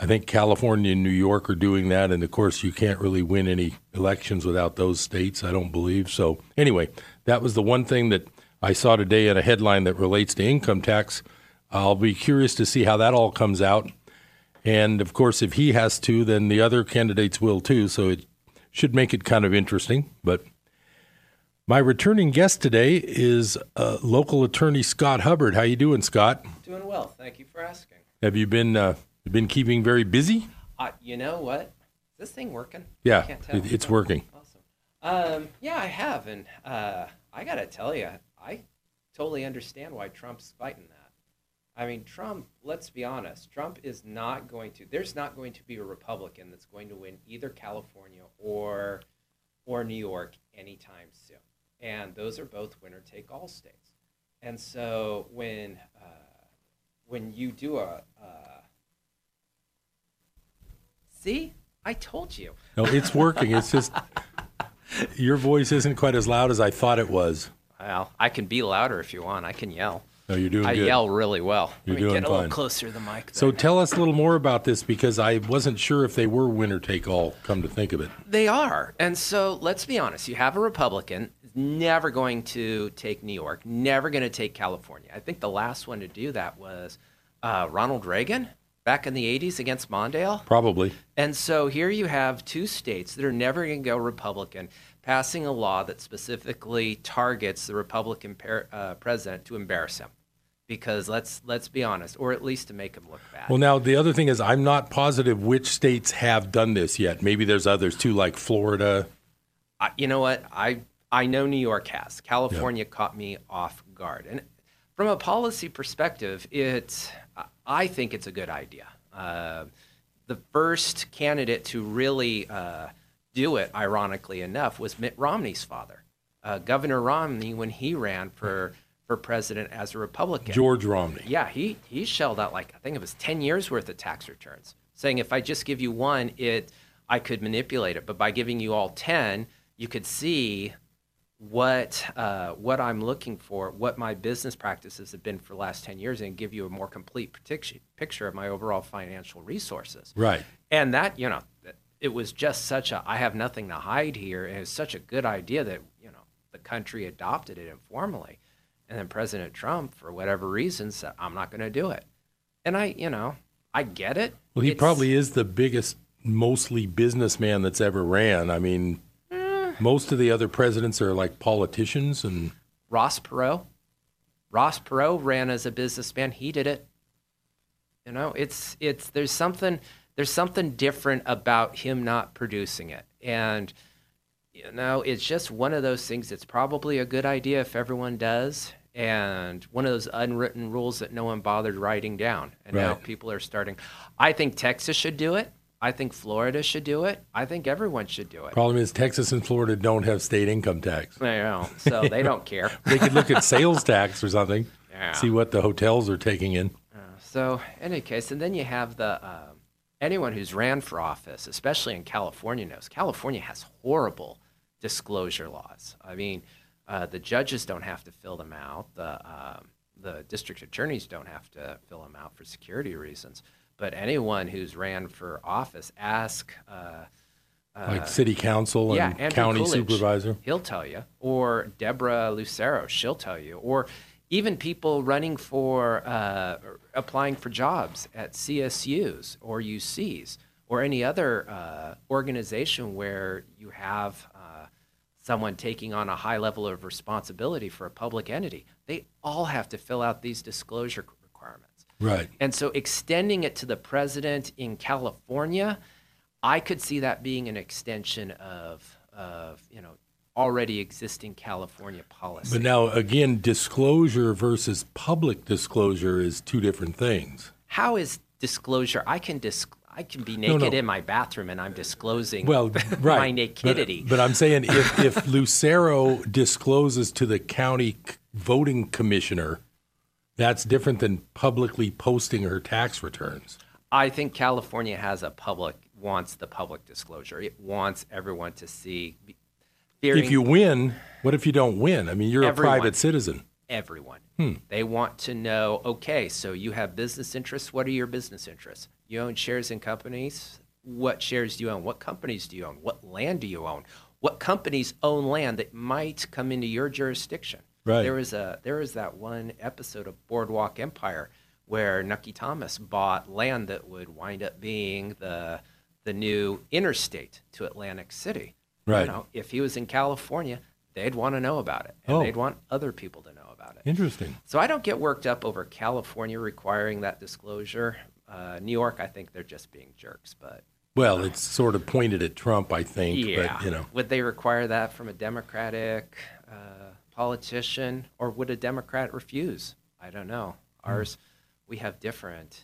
I think California and New York are doing that. And, of course, you can't really win any elections without those states, I don't believe. So, anyway, that was the one thing that I saw today in a headline that relates to income tax. I'll be curious to see how that all comes out. And, of course, if he has to, then the other candidates will too. So it should make it kind of interesting. But my returning guest today is local attorney Scott Hubbard. How you doing, Scott? Doing well. Thank you for asking. Have you been keeping very busy? You know what? Is this thing working? Yeah, I can't tell. It's working. Awesome. Yeah, I have. And I got to tell you, I totally understand why Trump's fighting that. I mean, Trump, let's be honest, Trump is not going to, there's not going to be a Republican that's going to win either California or New York anytime soon. And those are both winner-take-all states. And so when you do see, I told you. No, it's working. It's just your voice isn't quite as loud as I thought it was. Well, I can be louder if you want. I can yell. No, you're doing good. I yell really well. You're doing fine. Get a little closer to the mic. So tell us a little more about this, because I wasn't sure if they were winner-take-all, come to think of it. They are. And so let's be honest. You have a Republican never going to take New York, never going to take California. I think the last one to do that was Ronald Reagan back in the 80s against Mondale. Probably. And so here you have two states that are never going to go Republican, passing a law that specifically targets the Republican president to embarrass him, because let's be honest, or at least to make him look bad. Well, now, the other thing is I'm not positive which states have done this yet. Maybe there's others, too, like Florida. You know what? I know New York has. California caught me off guard. And from a policy perspective, I think it's a good idea. The first candidate to really do it, ironically enough, was Mitt Romney's father, Governor Romney, when he ran for president as a Republican. George Romney. Yeah, he shelled out, like, I think it was 10 years worth of tax returns, saying if I just give you one, I could manipulate it, but by giving you all 10, you could see what I'm looking for, what my business practices have been for the last 10 years, and give you a more complete picture of my overall financial resources. Right. And that, you know, it was just such a, I have nothing to hide here. And it was such a good idea that, you know, the country adopted it informally. And then President Trump, for whatever reason, said, I'm not going to do it. And I get it. Well, he probably is the biggest, mostly businessman that's ever ran. I mean, most of the other presidents are like politicians. And Ross Perot ran as a businessman. He did it. You know, it's, there's something different about him not producing it. And, you know, it's just one of those things that's probably a good idea if everyone does, and one of those unwritten rules that no one bothered writing down. And Now people are starting. I think Texas should do it. I think Florida should do it. I think everyone should do it. Problem is Texas and Florida don't have state income tax. They don't, so they don't care. They could look at sales tax or something, see what the hotels are taking in. So in any case, and then you have the... anyone who's ran for office, especially in California, knows California has horrible disclosure laws. I mean, the judges don't have to fill them out. The district attorneys don't have to fill them out for security reasons. But anyone who's ran for office, ask... like city council and county Coolidge, supervisor. He'll tell you. Or Deborah Lucero, she'll tell you. Or even people running for applying for jobs at CSUs or UCs or any other organization where you have someone taking on a high level of responsibility for a public entity, they all have to fill out these disclosure requirements. Right. And so extending it to the president in California, I could see that being an extension of already existing California policy. But now, again, disclosure versus public disclosure is two different things. How is disclosure? I can be naked in my bathroom and I'm disclosing my nakedity. But I'm saying if Lucero discloses to the county voting commissioner, that's different than publicly posting her tax returns. I think California wants the public disclosure. It wants everyone to see. If you win, what if you don't win? I mean, you're a private citizen. Everyone. They want to know, okay, so you have business interests. What are your business interests? You own shares in companies. What shares do you own? What companies do you own? What land do you own? What companies own land that might come into your jurisdiction? Right. There is that one episode of Boardwalk Empire where Nucky Thomas bought land that would wind up being the new interstate to Atlantic City. Right. You know, if he was in California, they'd want to know about it, and they'd want other people to know about it. Interesting. So I don't get worked up over California requiring that disclosure. New York, I think they're just being jerks. But it's sort of pointed at Trump, I think. Yeah. But, would they require that from a Democratic politician, or would a Democrat refuse? I don't know. Ours, we have different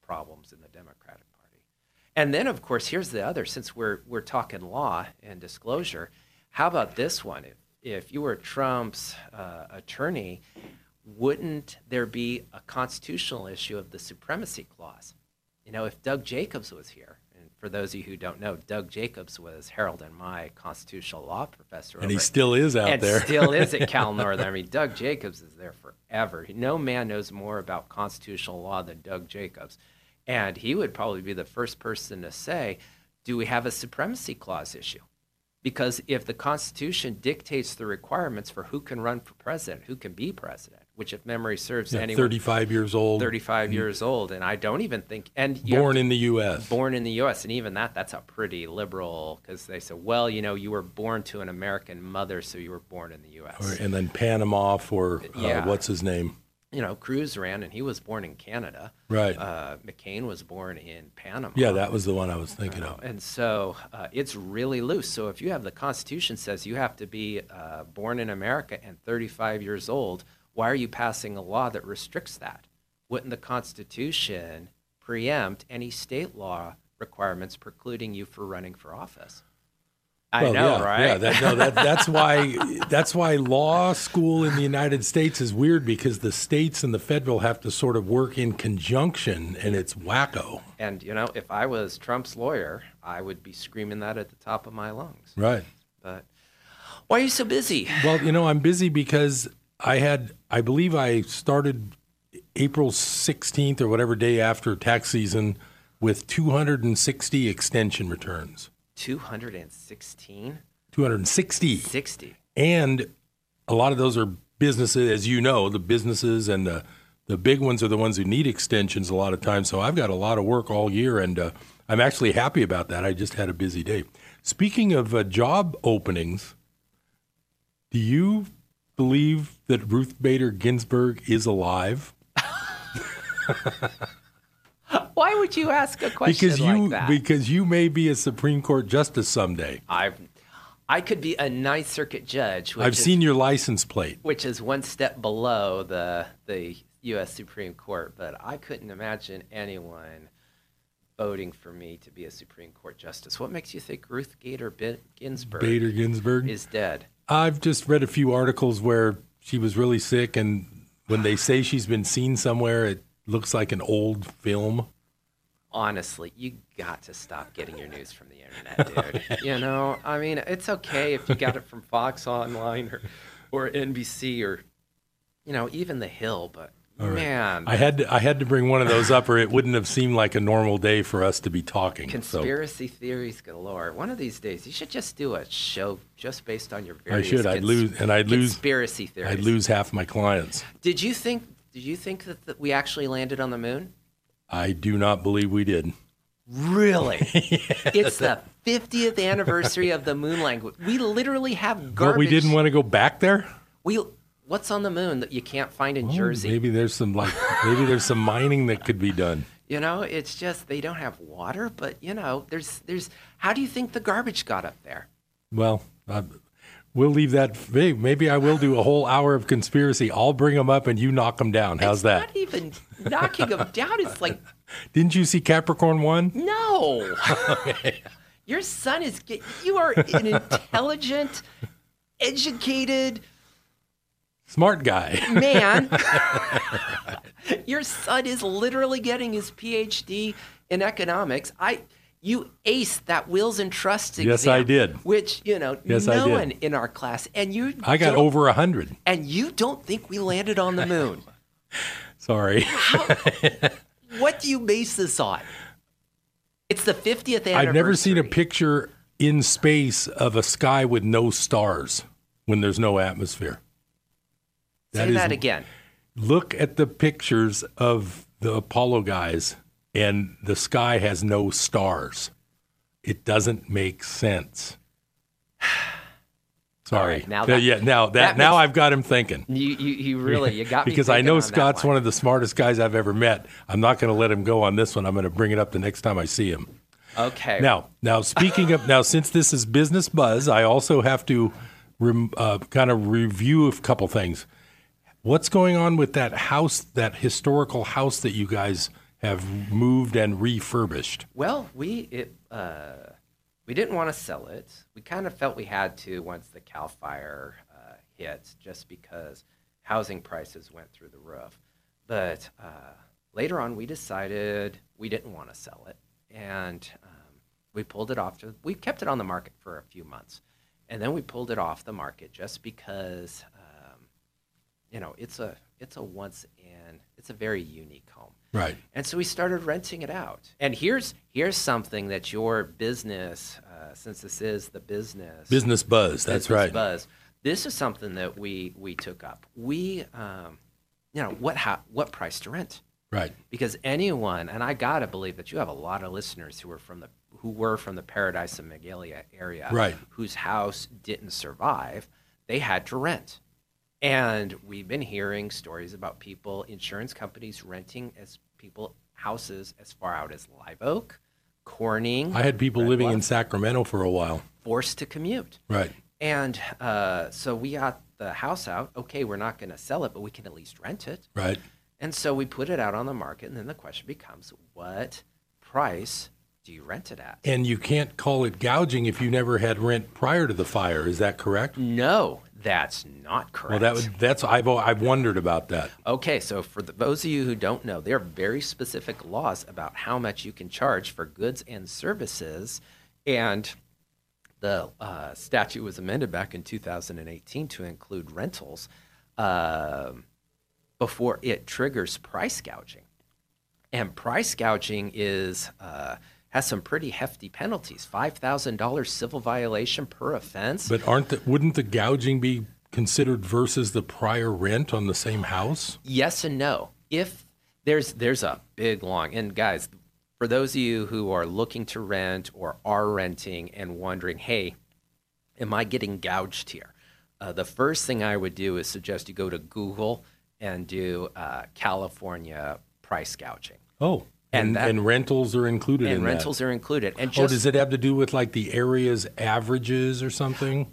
problems in the Democratic Party. And then, of course, here's the other. Since we're talking law and disclosure, how about this one? If you were Trump's attorney, wouldn't there be a constitutional issue of the supremacy clause? If Doug Jacobs was here, and for those of you who don't know, Doug Jacobs was Harold and my constitutional law professor. And he still is out there. And still is at Cal Northern. I mean, Doug Jacobs is there forever. No man knows more about constitutional law than Doug Jacobs. And he would probably be the first person to say, do we have a supremacy clause issue? Because if the Constitution dictates the requirements for who can run for president, who can be president, which if memory serves anyone... 35 years old. 35 years old, and I don't even think... and born in the U.S. Born in the U.S., and even that's a pretty liberal, because they say, well, you were born to an American mother, so you were born in the U.S. And then Panama for what's his name? Cruz ran, and he was born in Canada. Right. McCain was born in Panama. Yeah, that was the one I was thinking of. And so it's really loose. So if you have the Constitution says you have to be born in America and 35 years old, why are you passing a law that restricts that? Wouldn't the Constitution preempt any state law requirements precluding you for running for office? Right? Yeah, that's why law school in the United States is weird, because the states and the federal have to sort of work in conjunction, and it's wacko. And, if I was Trump's lawyer, I would be screaming that at the top of my lungs. Right. But why are you so busy? Well, I'm busy because I believe I started April 16th or whatever day after tax season with 260 extension returns. 260. And a lot of those are businesses, as you know, the businesses and the big ones are the ones who need extensions a lot of times. So I've got a lot of work all year, and I'm actually happy about that. I just had a busy day. Speaking of job openings, do you believe that Ruth Bader Ginsburg is alive? Why would you ask a question like that? Because you may be a Supreme Court justice someday. I could be a Ninth Circuit judge. I've seen your license plate. Which is one step below the U.S. Supreme Court. But I couldn't imagine anyone voting for me to be a Supreme Court justice. What makes you think Ruth Bader Ginsburg is dead? I've just read a few articles where she was really sick, and when they say she's been seen somewhere, it looks like an old film. Honestly, you got to stop getting your news from the internet, dude. It's okay if you got it from Fox Online or NBC or, even The Hill, but right. Man. I had to bring one of those up, or it wouldn't have seemed like a normal day for us to be talking. Conspiracy theories galore. One of these days, you should just do a show just based on your various conspiracy theories. I'd lose half my clients. Did you think that we actually landed on the moon? I do not believe we did. Really? Yes. It's the 50th anniversary of the moon landing. We literally have garbage. But we didn't want to go back there? What's on the moon that you can't find in Jersey? Maybe there's some Maybe there's some mining that could be done. You know, it's just they don't have water, but, you know, there's how do you think the garbage got up there? Well, we'll leave that. Maybe I will do a whole hour of conspiracy. I'll bring them up and you knock them down. How's that? It's not even knocking them down. It's like. Didn't you see Capricorn 1? No. Okay. Your son is. You are an intelligent, educated. Smart guy. Man. Your son is literally getting his PhD in economics. You aced that wills and trusts exam. Yes, I did. Which, you know, yes, no one in our class. And you. I got over 100. And you don't think we landed on the moon. Sorry. What do you base this on? It's the 50th anniversary. I've never seen a picture in space of a sky with no stars when there's no atmosphere. Say that again. Look at the pictures of the Apollo guys, and the sky has no stars. It doesn't make sense. Sorry. Right, now that, yeah, now that, that now makes, I've got him thinking. You really you got me because I know Scott's one of the smartest guys I've ever met. I'm not going to let him go on this one. I'm going to bring it up the next time I see him. Okay. Now speaking of since this is Business Buzz, I also have to kind of review a couple things. What's going on with that house, that historical house that you guys have moved and refurbished? Well, we didn't want to sell it. We kind of felt we had to once the Cal Fire hit, just because housing prices went through the roof. But later on, we decided we didn't want to sell it, and we pulled it off. We kept it on the market for a few months, and then we pulled it off the market just because. You know, it's a once in, it's a very unique home. Right. And so we started renting it out. And here's something that your business, since this is the business buzz, that's right. Business buzz. This is something that we took up. We, you know, what price to rent? Right. Because anyone, and I gotta believe that you have a lot of listeners who were from the Paradise and Magalia area, right, whose house didn't survive, they had to rent. And we've been hearing stories about people, insurance companies renting as people houses as far out as Live Oak, Corning. I had people living in Sacramento for a while. Forced to commute. Right. And so we got the house out. Okay, we're not going to sell it, but we can at least rent it. Right. And so we put it out on the market, and then the question becomes, what price do you rent it at? And you can't call it gouging if you never had rent prior to the fire. Is that correct? No. That's not correct. Well, I've wondered about that. Okay, so for those of you who don't know, there are very specific laws about how much you can charge for goods and services, and the statute was amended back in 2018 to include rentals before it triggers price gouging. And price gouging is has some pretty hefty penalties, $5,000 civil violation per offense. But wouldn't the gouging be considered versus the prior rent on the same house? Yes and no. If there's a big long, and guys, for those of you who are looking to rent or are renting and wondering, hey, am I getting gouged here? The first thing I would do is suggest you go to Google and do California price gouging. Oh. And rentals are included in that. And rentals are included. And just, does it have to do with like the area's averages or something?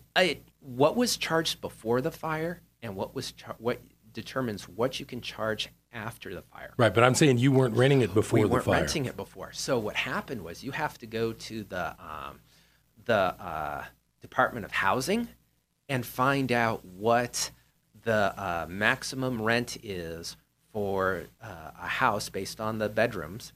What was charged before the fire and what determines what you can charge after the fire. Right, but I'm saying you weren't renting it before the fire. We weren't renting it before. So what happened was you have to go to the Department of Housing and find out what the maximum rent is for a house based on the bedrooms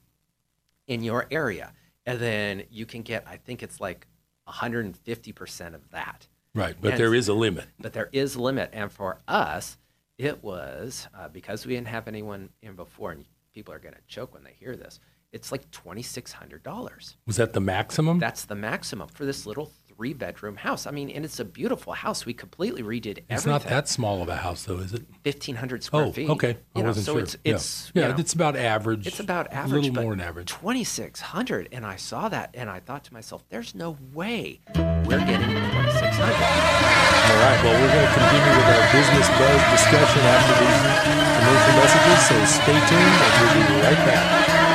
in your area. And then you can get, I think it's like 150% of that. Right, but there is a limit. But there is a limit. And for us, it was, because we didn't have anyone in before, and people are going to choke when they hear this, it's like $2,600. Was that the maximum? That's the maximum for this little three-bedroom house. I mean, and it's a beautiful house. We completely redid everything. It's not that small of a house, though, is it? 1,500 square feet. Oh, okay. I wasn't sure. It's yeah, it's about average. It's about average. A little more than average. 2,600, and I saw that, and I thought to myself, there's no way we're getting 2,600. All right, well, we're going to continue with our Business Buzz discussion after these commercial messages, so stay tuned, and we'll be right back.